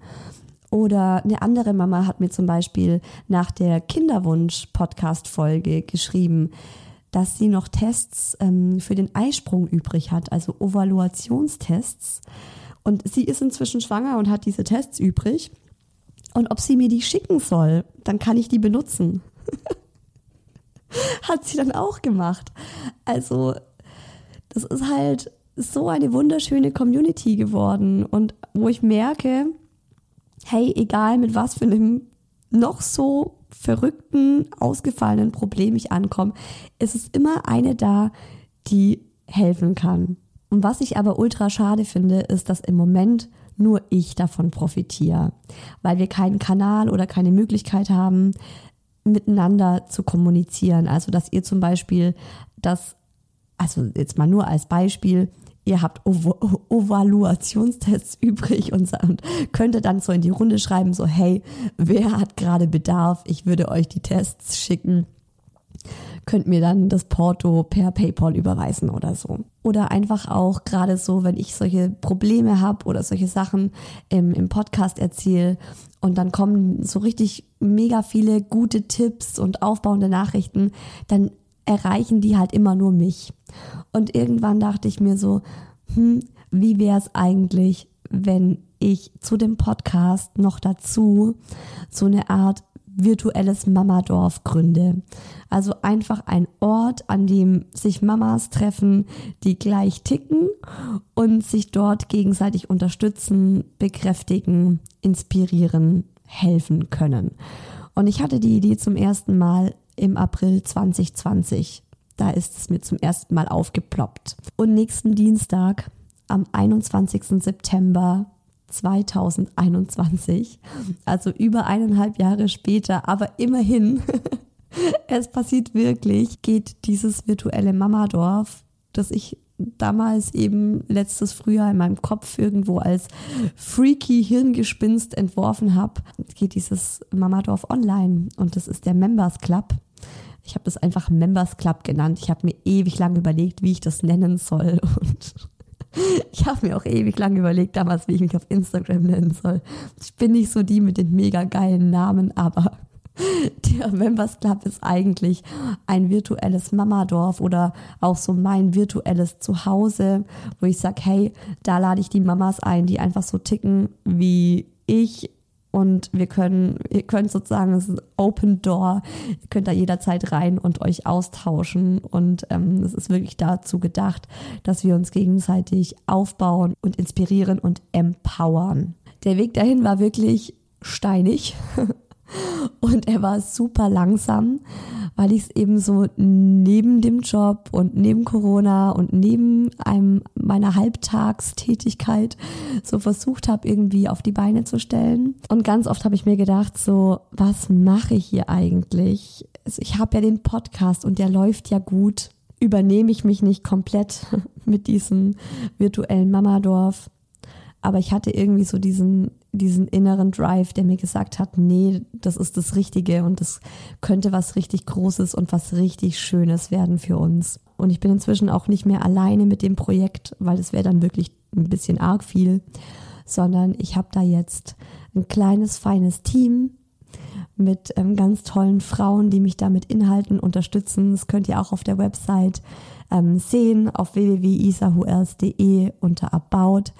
Oder eine andere Mama hat mir zum Beispiel nach der Kinderwunsch-Podcast-Folge geschrieben, dass sie noch Tests für den Eisprung übrig hat, also Ovulationstests. Und sie ist inzwischen schwanger und hat diese Tests übrig. Und ob sie mir die schicken soll, dann kann ich die benutzen. Hat sie dann auch gemacht. Also das ist halt so eine wunderschöne Community geworden. Und wo ich merke, hey, egal mit was für einem noch so verrückten, ausgefallenen Problem ich ankomme, es ist immer eine da, die helfen kann. Und was ich aber ultra schade finde, ist, dass im Moment nur ich davon profitiere, weil wir keinen Kanal oder keine Möglichkeit haben, miteinander zu kommunizieren. Also dass ihr zum Beispiel also jetzt mal nur als Beispiel, ihr habt Evaluationstests übrig und könntet dann so in die Runde schreiben, so hey, wer hat gerade Bedarf? Ich würde euch die Tests schicken. Könnt mir dann das Porto per PayPal überweisen oder so. Oder einfach auch gerade so, wenn ich solche Probleme habe oder solche Sachen im Podcast erzähle und dann kommen so richtig mega viele gute Tipps und aufbauende Nachrichten, dann erreichen die halt immer nur mich. Und irgendwann dachte ich mir so, wie wäre es eigentlich, wenn ich zu dem Podcast noch dazu so eine Art virtuelles Mamadorf gründe. Also einfach ein Ort, an dem sich Mamas treffen, die gleich ticken und sich dort gegenseitig unterstützen, bekräftigen, inspirieren, helfen können. Und ich hatte die Idee zum ersten Mal im April 2020. Da ist es mir zum ersten Mal aufgeploppt. Und nächsten Dienstag, am 21. September 2021, also über 1,5 Jahre später, aber immerhin, es passiert wirklich, geht dieses virtuelle Mamadorf, das ich damals eben letztes Frühjahr in meinem Kopf irgendwo als freaky Hirngespinst entworfen habe, geht dieses Mamadorf online und das ist der Members Club. Ich habe das einfach Members Club genannt. Ich habe mir ewig lang überlegt, wie ich das nennen soll und ich habe mir auch ewig lang überlegt damals, wie ich mich auf Instagram nennen soll. Ich bin nicht so die mit den mega geilen Namen, aber der Members Club ist eigentlich ein virtuelles Mamadorf oder auch so mein virtuelles Zuhause, wo ich sage, hey, da lade ich die Mamas ein, die einfach so ticken wie ich. Und ihr könnt sozusagen, es ist Open Door, ihr könnt da jederzeit rein und euch austauschen. Und es ist wirklich dazu gedacht, dass wir uns gegenseitig aufbauen und inspirieren und empowern. Der Weg dahin war wirklich steinig und er war super langsam, weil ich es eben so neben dem Job und neben Corona und neben meiner Halbtagstätigkeit so versucht habe, irgendwie auf die Beine zu stellen. Und ganz oft habe ich mir gedacht so, was mache ich hier eigentlich? also ich habe ja den Podcast und der läuft ja gut, übernehme ich mich nicht komplett mit diesem virtuellen Mamadorf. Aber ich hatte irgendwie so diesen inneren Drive, der mir gesagt hat, nee, das ist das Richtige und das könnte was richtig Großes und was richtig Schönes werden für uns. Und ich bin inzwischen auch nicht mehr alleine mit dem Projekt, weil das wäre dann wirklich ein bisschen arg viel, sondern ich habe da jetzt ein kleines, feines Team mit ganz tollen Frauen, die mich da mit Inhalten unterstützen. Das könnt ihr auch auf der Website sehen, auf www.isawhoelse.de unter About.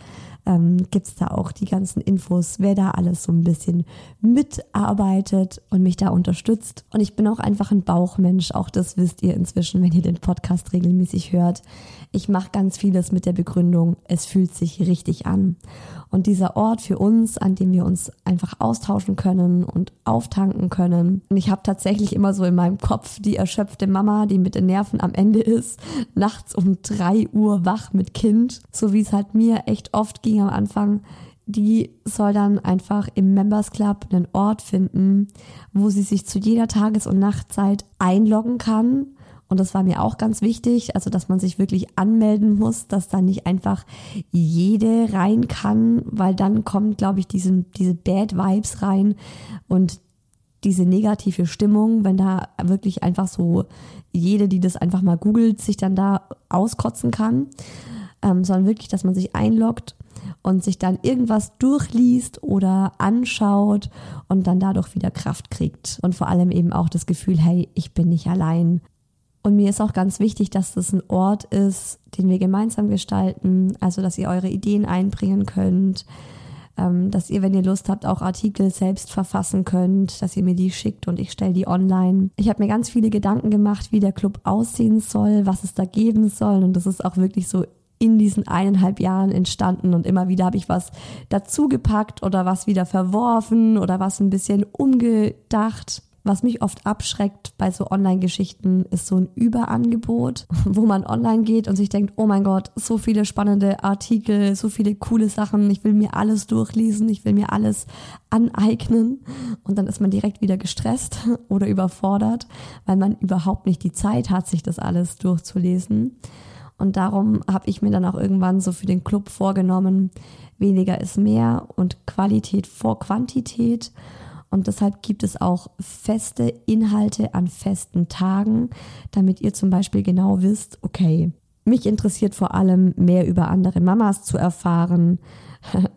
Gibt es da auch die ganzen Infos, wer da alles so ein bisschen mitarbeitet und mich da unterstützt. Und ich bin auch einfach ein Bauchmensch, auch das wisst ihr inzwischen, wenn ihr den Podcast regelmäßig hört. Ich mache ganz vieles mit der Begründung, es fühlt sich richtig an. Und dieser Ort für uns, an dem wir uns einfach austauschen können und auftanken können. Und ich habe tatsächlich immer so in meinem Kopf die erschöpfte Mama, die mit den Nerven am Ende ist, nachts um 3 Uhr wach mit Kind, so wie es halt mir echt oft ging am Anfang, die soll dann einfach im Members Club einen Ort finden, wo sie sich zu jeder Tages- und Nachtzeit einloggen kann. Und das war mir auch ganz wichtig, also dass man sich wirklich anmelden muss, dass da nicht einfach jede rein kann, weil dann kommen, glaube ich, diese Bad Vibes rein und diese negative Stimmung, wenn da wirklich einfach so jede, die das einfach mal googelt, sich dann da auskotzen kann, sondern wirklich, dass man sich einloggt und sich dann irgendwas durchliest oder anschaut und dann dadurch wieder Kraft kriegt und vor allem eben auch das Gefühl, hey, ich bin nicht allein. Und mir ist auch ganz wichtig, dass das ein Ort ist, den wir gemeinsam gestalten, also dass ihr eure Ideen einbringen könnt, dass ihr, wenn ihr Lust habt, auch Artikel selbst verfassen könnt, dass ihr mir die schickt und ich stelle die online. Ich habe mir ganz viele Gedanken gemacht, wie der Club aussehen soll, was es da geben soll und das ist auch wirklich so in diesen 1,5 Jahren entstanden und immer wieder habe ich was dazugepackt oder was wieder verworfen oder was ein bisschen umgedacht. Was mich oft abschreckt bei so Online-Geschichten ist so ein Überangebot, wo man online geht und sich denkt, oh mein Gott, so viele spannende Artikel, so viele coole Sachen, ich will mir alles durchlesen, ich will mir alles aneignen und dann ist man direkt wieder gestresst oder überfordert, weil man überhaupt nicht die Zeit hat, sich das alles durchzulesen. Und darum habe ich mir dann auch irgendwann so für den Club vorgenommen, weniger ist mehr und Qualität vor Quantität. Und deshalb gibt es auch feste Inhalte an festen Tagen, damit ihr zum Beispiel genau wisst, okay, mich interessiert vor allem mehr über andere Mamas zu erfahren.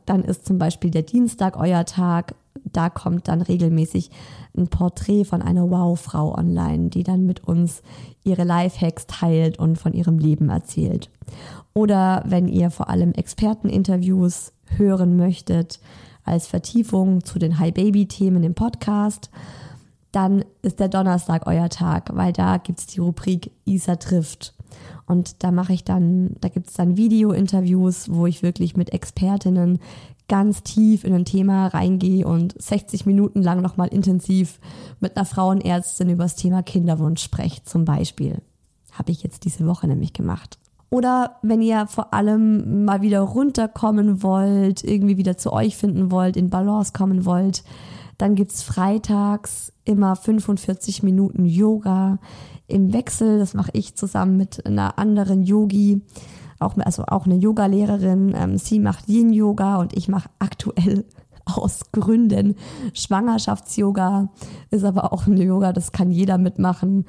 Dann ist zum Beispiel der Dienstag euer Tag. Da kommt dann regelmäßig ein Porträt von einer Wow-Frau online, die dann mit uns ihre Lifehacks teilt und von ihrem Leben erzählt. Oder wenn ihr vor allem Experteninterviews hören möchtet, als Vertiefung zu den Hi Baby Themen im Podcast, dann ist der Donnerstag euer Tag, weil da gibt es die Rubrik Isa trifft und da gibt es dann Video-Interviews, wo ich wirklich mit Expertinnen ganz tief in ein Thema reingehe und 60 Minuten lang nochmal intensiv mit einer Frauenärztin über das Thema Kinderwunsch spreche zum Beispiel. Habe ich jetzt diese Woche nämlich gemacht. Oder wenn ihr vor allem mal wieder runterkommen wollt, irgendwie wieder zu euch finden wollt, in Balance kommen wollt, dann gibt's freitags immer 45 Minuten Yoga im Wechsel. Das mache ich zusammen mit einer anderen Yogi, auch eine Yoga-Lehrerin. Sie macht Yin-Yoga und ich mache aktuell aus Gründen Schwangerschafts-Yoga, ist aber auch ein Yoga, das kann jeder mitmachen.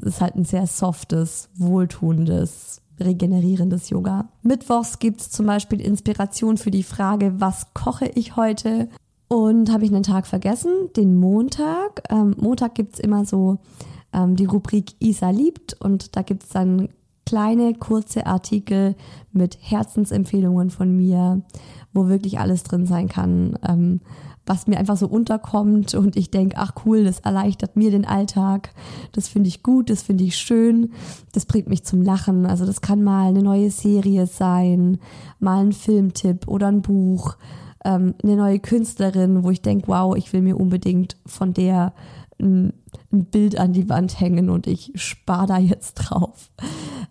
Ist halt ein sehr softes, wohltuendes, regenerierendes Yoga. Mittwochs gibt es zum Beispiel Inspiration für die Frage, was koche ich heute? Und habe ich einen Tag vergessen, den Montag. Montag gibt es immer so die Rubrik Isa liebt und da gibt es dann kleine, kurze Artikel mit Herzensempfehlungen von mir, wo wirklich alles drin sein kann, was mir einfach so unterkommt und ich denke, ach cool, das erleichtert mir den Alltag, das finde ich gut, das finde ich schön, das bringt mich zum Lachen, also das kann mal eine neue Serie sein, mal ein Filmtipp oder ein Buch, eine neue Künstlerin, wo ich denke, wow, ich will mir unbedingt von der ein Bild an die Wand hängen und ich spare da jetzt drauf.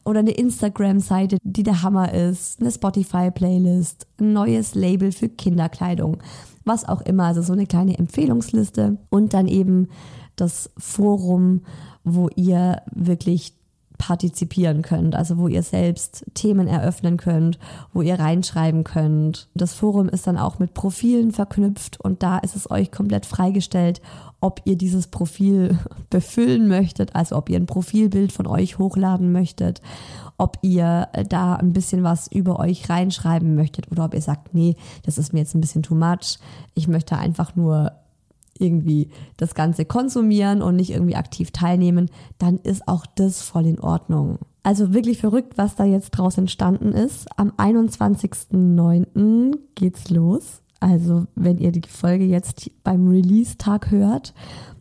Oder eine Instagram-Seite, die der Hammer ist, eine Spotify-Playlist, ein neues Label für Kinderkleidung, was auch immer. Also so eine kleine Empfehlungsliste und dann eben das Forum, wo ihr wirklich partizipieren könnt, also wo ihr selbst Themen eröffnen könnt, wo ihr reinschreiben könnt. Das Forum ist dann auch mit Profilen verknüpft und da ist es euch komplett freigestellt, ob ihr dieses Profil befüllen möchtet, also ob ihr ein Profilbild von euch hochladen möchtet, ob ihr da ein bisschen was über euch reinschreiben möchtet oder ob ihr sagt, nee, das ist mir jetzt ein bisschen too much, ich möchte einfach nur irgendwie das Ganze konsumieren und nicht irgendwie aktiv teilnehmen, dann ist auch das voll in Ordnung. Also wirklich verrückt, was da jetzt draus entstanden ist. Am 21.09. geht's los. Also wenn ihr die Folge jetzt beim Release-Tag hört,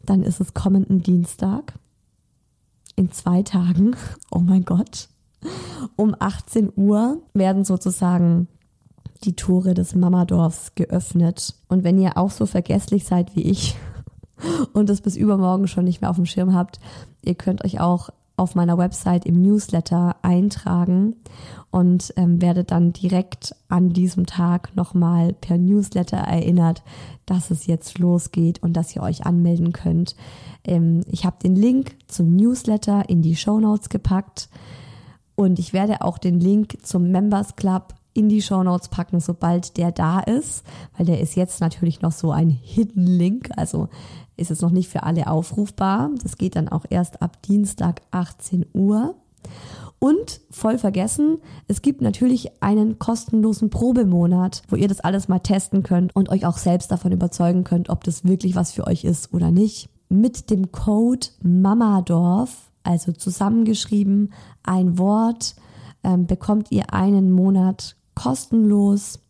dann ist es kommenden Dienstag in 2 Tagen, oh mein Gott, um 18 Uhr werden sozusagen die Tore des Mamadorfs geöffnet. Und wenn ihr auch so vergesslich seid wie ich und das bis übermorgen schon nicht mehr auf dem Schirm habt, ihr könnt euch auch auf meiner Website im Newsletter eintragen und werdet dann direkt an diesem Tag nochmal per Newsletter erinnert, dass es jetzt losgeht und dass ihr euch anmelden könnt. Ich habe den Link zum Newsletter in die Shownotes gepackt und ich werde auch den Link zum Members Club in die Shownotes packen, sobald der da ist, weil der ist jetzt natürlich noch so ein Hidden Link, also ist es noch nicht für alle aufrufbar. Das geht dann auch erst ab Dienstag 18 Uhr. Und voll vergessen, es gibt natürlich einen kostenlosen Probemonat, wo ihr das alles mal testen könnt und euch auch selbst davon überzeugen könnt, ob das wirklich was für euch ist oder nicht. Mit dem Code MAMADORF, also zusammengeschrieben, ein Wort, bekommt ihr einen Monat kostenlos.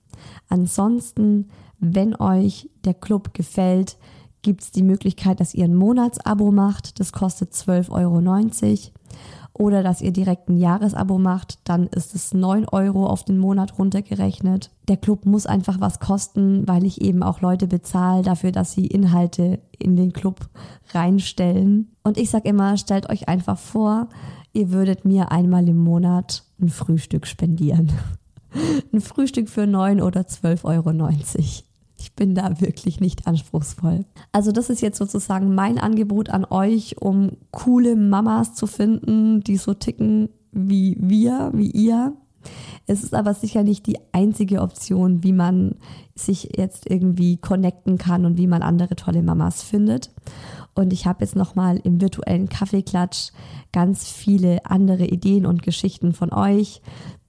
Ansonsten, wenn euch der Club gefällt, gibt es die Möglichkeit, dass ihr ein Monatsabo macht. Das kostet 12,90 € oder dass ihr direkt ein Jahresabo macht. Dann ist es 9 € auf den Monat runtergerechnet. Der Club muss einfach was kosten, weil ich eben auch Leute bezahle dafür, dass sie Inhalte in den Club reinstellen. Und ich sage immer, stellt euch einfach vor, ihr würdet mir einmal im Monat ein Frühstück spendieren. Ein Frühstück für 9 oder 12,90 €. Ich bin da wirklich nicht anspruchsvoll. Also das ist jetzt sozusagen mein Angebot an euch, um coole Mamas zu finden, die so ticken wie wir, wie ihr. Es ist aber sicher nicht die einzige Option, wie man sich jetzt irgendwie connecten kann und wie man andere tolle Mamas findet. Und ich habe jetzt nochmal im virtuellen Kaffeeklatsch ganz viele andere Ideen und Geschichten von euch,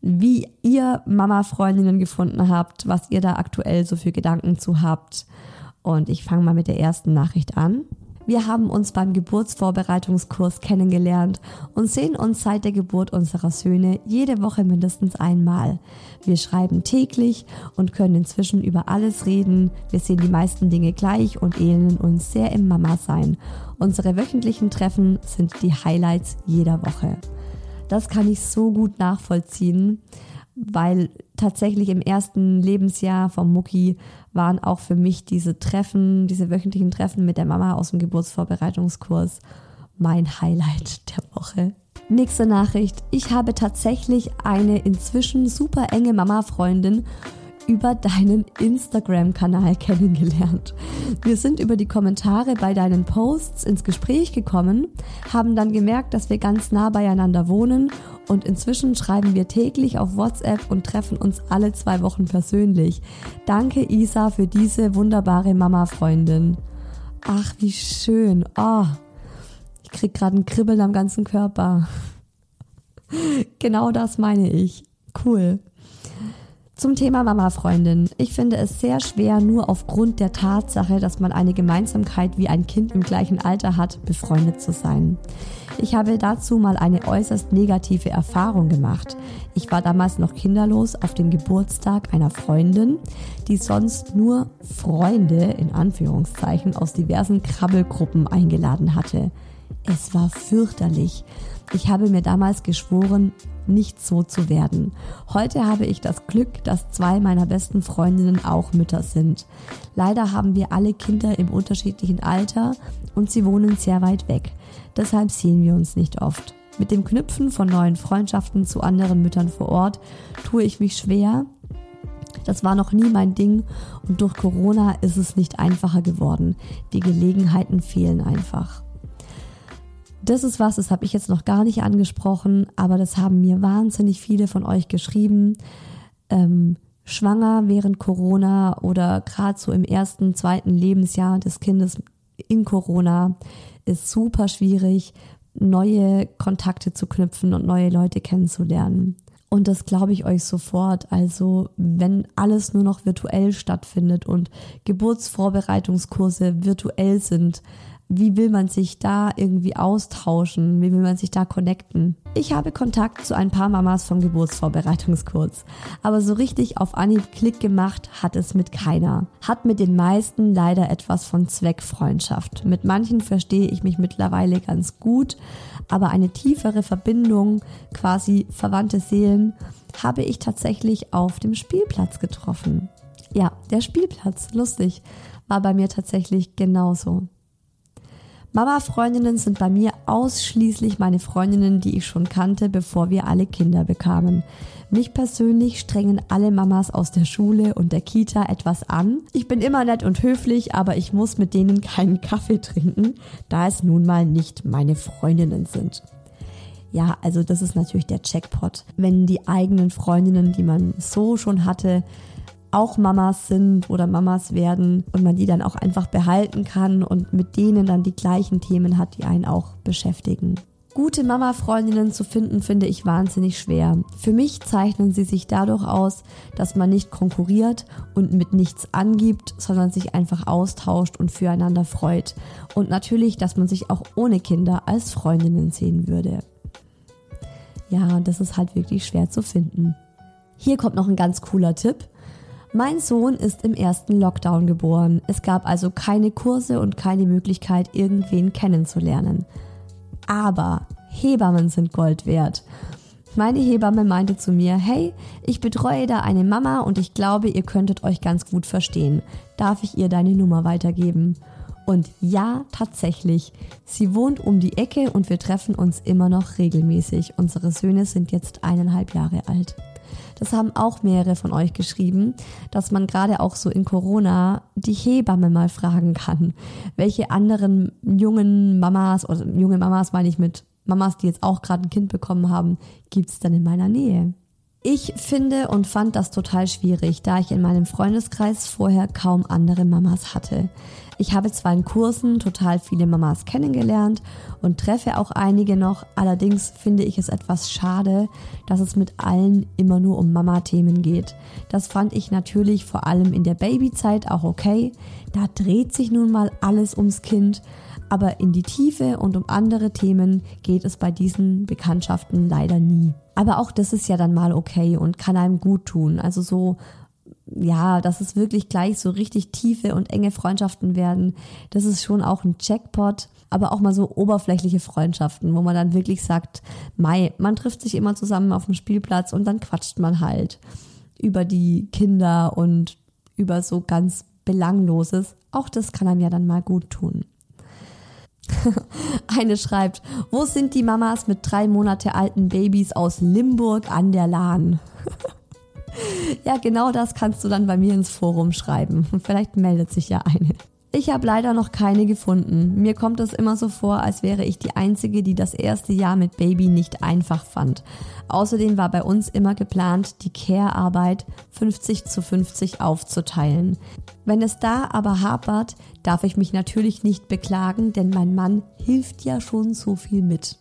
wie ihr Mama-Freundinnen gefunden habt, was ihr da aktuell so für Gedanken zu habt. Und ich fange mal mit der ersten Nachricht an. Wir haben uns beim Geburtsvorbereitungskurs kennengelernt und sehen uns seit der Geburt unserer Söhne jede Woche mindestens einmal. Wir schreiben täglich und können inzwischen über alles reden. Wir sehen die meisten Dinge gleich und ähneln uns sehr im Mama-Sein. Unsere wöchentlichen Treffen sind die Highlights jeder Woche. Das kann ich so gut nachvollziehen, weil tatsächlich im ersten Lebensjahr vom Mucki waren auch für mich diese Treffen, diese wöchentlichen Treffen mit der Mama aus dem Geburtsvorbereitungskurs mein Highlight der Woche. Nächste Nachricht. Ich habe tatsächlich eine inzwischen super enge Mama-Freundin über deinen Instagram-Kanal kennengelernt. Wir sind über die Kommentare bei deinen Posts ins Gespräch gekommen, haben dann gemerkt, dass wir ganz nah beieinander wohnen und inzwischen schreiben wir täglich auf WhatsApp und treffen uns alle 2 Wochen persönlich. Danke Isa für diese wunderbare Mama-Freundin. Ach, wie schön. Oh, ich krieg gerade ein Kribbeln am ganzen Körper. Genau das meine ich. Cool. Zum Thema Mama-Freundin. Ich finde es sehr schwer, nur aufgrund der Tatsache, dass man eine Gemeinsamkeit wie ein Kind im gleichen Alter hat, befreundet zu sein. Ich habe dazu mal eine äußerst negative Erfahrung gemacht. Ich war damals noch kinderlos auf dem Geburtstag einer Freundin, die sonst nur Freunde, in Anführungszeichen, aus diversen Krabbelgruppen eingeladen hatte. Es war fürchterlich. Ich habe mir damals geschworen, nicht so zu werden. Heute habe ich das Glück, dass 2 meiner besten Freundinnen auch Mütter sind. Leider haben wir alle Kinder im unterschiedlichen Alter und sie wohnen sehr weit weg. Deshalb sehen wir uns nicht oft. Mit dem Knüpfen von neuen Freundschaften zu anderen Müttern vor Ort tue ich mich schwer. Das war noch nie mein Ding und durch Corona ist es nicht einfacher geworden. Die Gelegenheiten fehlen einfach. Das ist was, das habe ich jetzt noch gar nicht angesprochen, aber das haben mir wahnsinnig viele von euch geschrieben. Schwanger während Corona oder gerade so im ersten, zweiten Lebensjahr des Kindes in Corona ist super schwierig, neue Kontakte zu knüpfen und neue Leute kennenzulernen. Und das glaube ich euch sofort. Also wenn alles nur noch virtuell stattfindet und Geburtsvorbereitungskurse virtuell sind, wie will man sich da irgendwie austauschen? Wie will man sich da connecten? Ich habe Kontakt zu ein paar Mamas vom Geburtsvorbereitungskurs. Aber so richtig auf Anhieb Klick gemacht hat es mit keiner. Hat mit den meisten leider etwas von Zweckfreundschaft. Mit manchen verstehe ich mich mittlerweile ganz gut, aber eine tiefere Verbindung, quasi verwandte Seelen, habe ich tatsächlich auf dem Spielplatz getroffen. Ja, der Spielplatz, lustig, war bei mir tatsächlich genauso. Mama-Freundinnen sind bei mir ausschließlich meine Freundinnen, die ich schon kannte, bevor wir alle Kinder bekamen. Mich persönlich strengen alle Mamas aus der Schule und der Kita etwas an. Ich bin immer nett und höflich, aber ich muss mit denen keinen Kaffee trinken, da es nun mal nicht meine Freundinnen sind. Ja, also das ist natürlich der Jackpot, wenn die eigenen Freundinnen, die man so schon hatte, auch Mamas sind oder Mamas werden und man die dann auch einfach behalten kann und mit denen dann die gleichen Themen hat, die einen auch beschäftigen. Gute Mama-Freundinnen zu finden, finde ich wahnsinnig schwer. Für mich zeichnen sie sich dadurch aus, dass man nicht konkurriert und mit nichts angibt, sondern sich einfach austauscht und füreinander freut. Und natürlich, dass man sich auch ohne Kinder als Freundinnen sehen würde. Ja, das ist halt wirklich schwer zu finden. Hier kommt noch ein ganz cooler Tipp. Mein Sohn ist im ersten Lockdown geboren. Es gab also keine Kurse und keine Möglichkeit, irgendwen kennenzulernen. Aber Hebammen sind Gold wert. Meine Hebamme meinte zu mir, hey, ich betreue da eine Mama und ich glaube, ihr könntet euch ganz gut verstehen. Darf ich ihr deine Nummer weitergeben? Und ja, tatsächlich. Sie wohnt um die Ecke und wir treffen uns immer noch regelmäßig. Unsere Söhne sind jetzt 1,5 Jahre alt. Das haben auch mehrere von euch geschrieben, dass man gerade auch so in Corona die Hebamme mal fragen kann, welche anderen jungen Mamas, oder junge Mamas meine ich mit Mamas, die jetzt auch gerade ein Kind bekommen haben, gibt es denn in meiner Nähe? Ich finde und fand das total schwierig, da ich in meinem Freundeskreis vorher kaum andere Mamas hatte. Ich habe zwar in Kursen total viele Mamas kennengelernt und treffe auch einige noch, allerdings finde ich es etwas schade, dass es mit allen immer nur um Mama-Themen geht. Das fand ich natürlich vor allem in der Babyzeit auch okay, da dreht sich nun mal alles ums Kind, aber in die Tiefe und um andere Themen geht es bei diesen Bekanntschaften leider nie. Aber auch das ist ja dann mal okay und kann einem gut tun, also so... Ja, dass es wirklich gleich so richtig tiefe und enge Freundschaften werden, das ist schon auch ein Jackpot, aber auch mal so oberflächliche Freundschaften, wo man dann wirklich sagt, mei, man trifft sich immer zusammen auf dem Spielplatz und dann quatscht man halt über die Kinder und über so ganz Belangloses. Auch das kann einem ja dann mal gut tun. Eine schreibt, wo sind die Mamas mit 3 Monate alten Babys aus Limburg an der Lahn? Ja, genau das kannst du dann bei mir ins Forum schreiben. Vielleicht meldet sich ja eine. Ich habe leider noch keine gefunden. Mir kommt es immer so vor, als wäre ich die Einzige, die das erste Jahr mit Baby nicht einfach fand. Außerdem war bei uns immer geplant, die Care-Arbeit 50:50 aufzuteilen. Wenn es da aber hapert, darf ich mich natürlich nicht beklagen, denn mein Mann hilft ja schon so viel mit.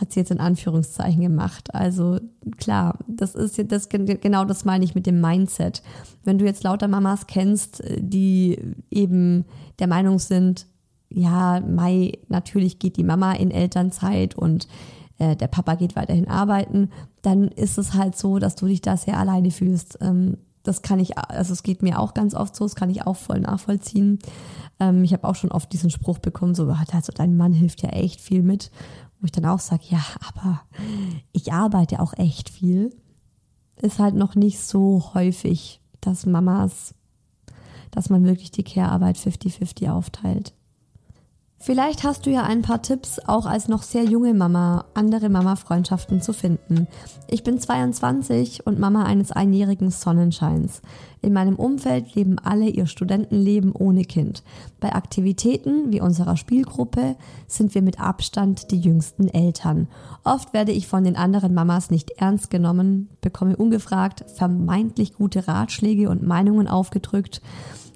Hat sie jetzt in Anführungszeichen gemacht. Also klar, das ist das, genau das meine ich mit dem Mindset. Wenn du jetzt lauter Mamas kennst, die eben der Meinung sind, ja, Mai, natürlich geht die Mama in Elternzeit und der Papa geht weiterhin arbeiten, dann ist es halt so, dass du dich da sehr alleine fühlst. Das kann ich, also es geht mir auch ganz oft so, das kann ich auch voll nachvollziehen. Ich habe auch schon oft diesen Spruch bekommen, so, also dein Mann hilft ja echt viel mit. Wo ich dann auch sage, ja, aber ich arbeite auch echt viel. Ist halt noch nicht so häufig, dass Mamas, dass man wirklich die Care-Arbeit 50-50 aufteilt. Vielleicht hast du ja ein paar Tipps, auch als noch sehr junge Mama, andere Mama-Freundschaften zu finden. Ich bin 22 und Mama eines einjährigen Sonnenscheins. In meinem Umfeld leben alle ihr Studentenleben ohne Kind. Bei Aktivitäten wie unserer Spielgruppe sind wir mit Abstand die jüngsten Eltern. Oft werde ich von den anderen Mamas nicht ernst genommen, bekomme ungefragt vermeintlich gute Ratschläge und Meinungen aufgedrückt,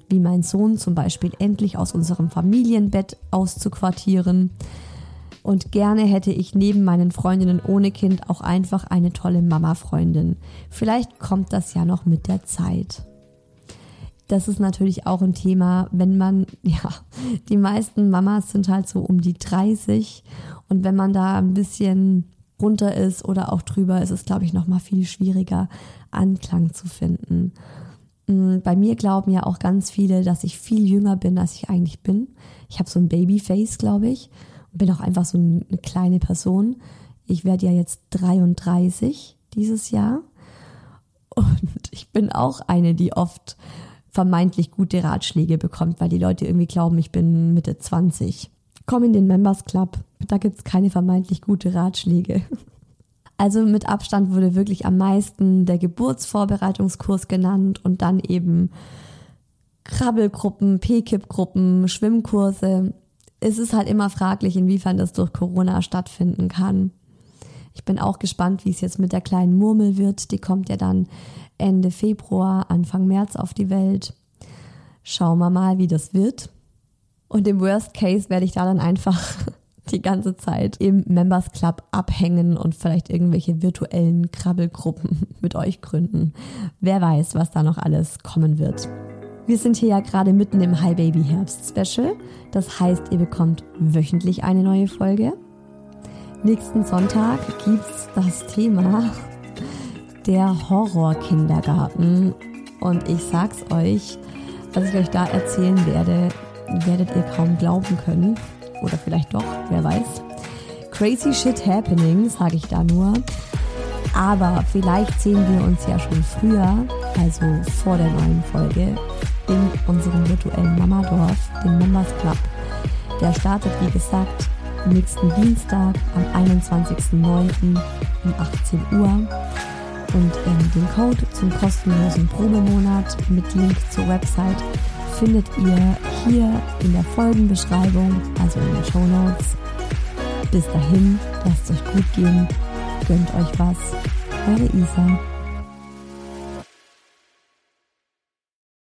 wie mein Sohn zum Beispiel endlich aus unserem Familienbett auszuquartieren. Und gerne hätte ich neben meinen Freundinnen ohne Kind auch einfach eine tolle Mama-Freundin. Vielleicht kommt das ja noch mit der Zeit. Das ist natürlich auch ein Thema, wenn man, ja, die meisten Mamas sind halt so um die 30 und wenn man da ein bisschen runter ist oder auch drüber, ist es, glaube ich, nochmal viel schwieriger, Anklang zu finden. Bei mir glauben ja auch ganz viele, dass ich viel jünger bin, als ich eigentlich bin. Ich habe so ein Babyface, glaube ich, und bin auch einfach so eine kleine Person. Ich werde ja jetzt 33 dieses Jahr und ich bin auch eine, die oft vermeintlich gute Ratschläge bekommt, weil die Leute irgendwie glauben, ich bin Mitte 20. Komm in den Members Club, da gibt es keine vermeintlich gute Ratschläge. Also mit Abstand wurde wirklich am meisten der Geburtsvorbereitungskurs genannt und dann eben Krabbelgruppen, P-Kipp-Gruppen, Schwimmkurse. Es ist halt immer fraglich, inwiefern das durch Corona stattfinden kann. Ich bin auch gespannt, wie es jetzt mit der kleinen Murmel wird. Die kommt ja dann Ende Februar, Anfang März auf die Welt. Schauen wir mal, wie das wird. Und im Worst Case werde ich da dann einfach die ganze Zeit im Members Club abhängen und vielleicht irgendwelche virtuellen Krabbelgruppen mit euch gründen. Wer weiß, was da noch alles kommen wird. Wir sind hier ja gerade mitten im Hi Baby Herbst Special. Das heißt, ihr bekommt wöchentlich eine neue Folge. Nächsten Sonntag gibt's das Thema der Horror-Kindergarten. Und ich sag's euch, was ich euch da erzählen werde, werdet ihr kaum glauben können. Oder vielleicht doch, wer weiß. Crazy shit happening, sage ich da nur. Aber vielleicht sehen wir uns ja schon früher, also vor der neuen Folge, in unserem virtuellen Mamadorf, dem Members Club. Der startet, wie gesagt, nächsten Dienstag am 21.09. um 18 Uhr. Und den Code zum kostenlosen Probemonat mit Link zur Website findet ihr hier in der Folgenbeschreibung, also in den Shownotes. Bis dahin, lasst es euch gut gehen, gönnt euch was. Eure Isa.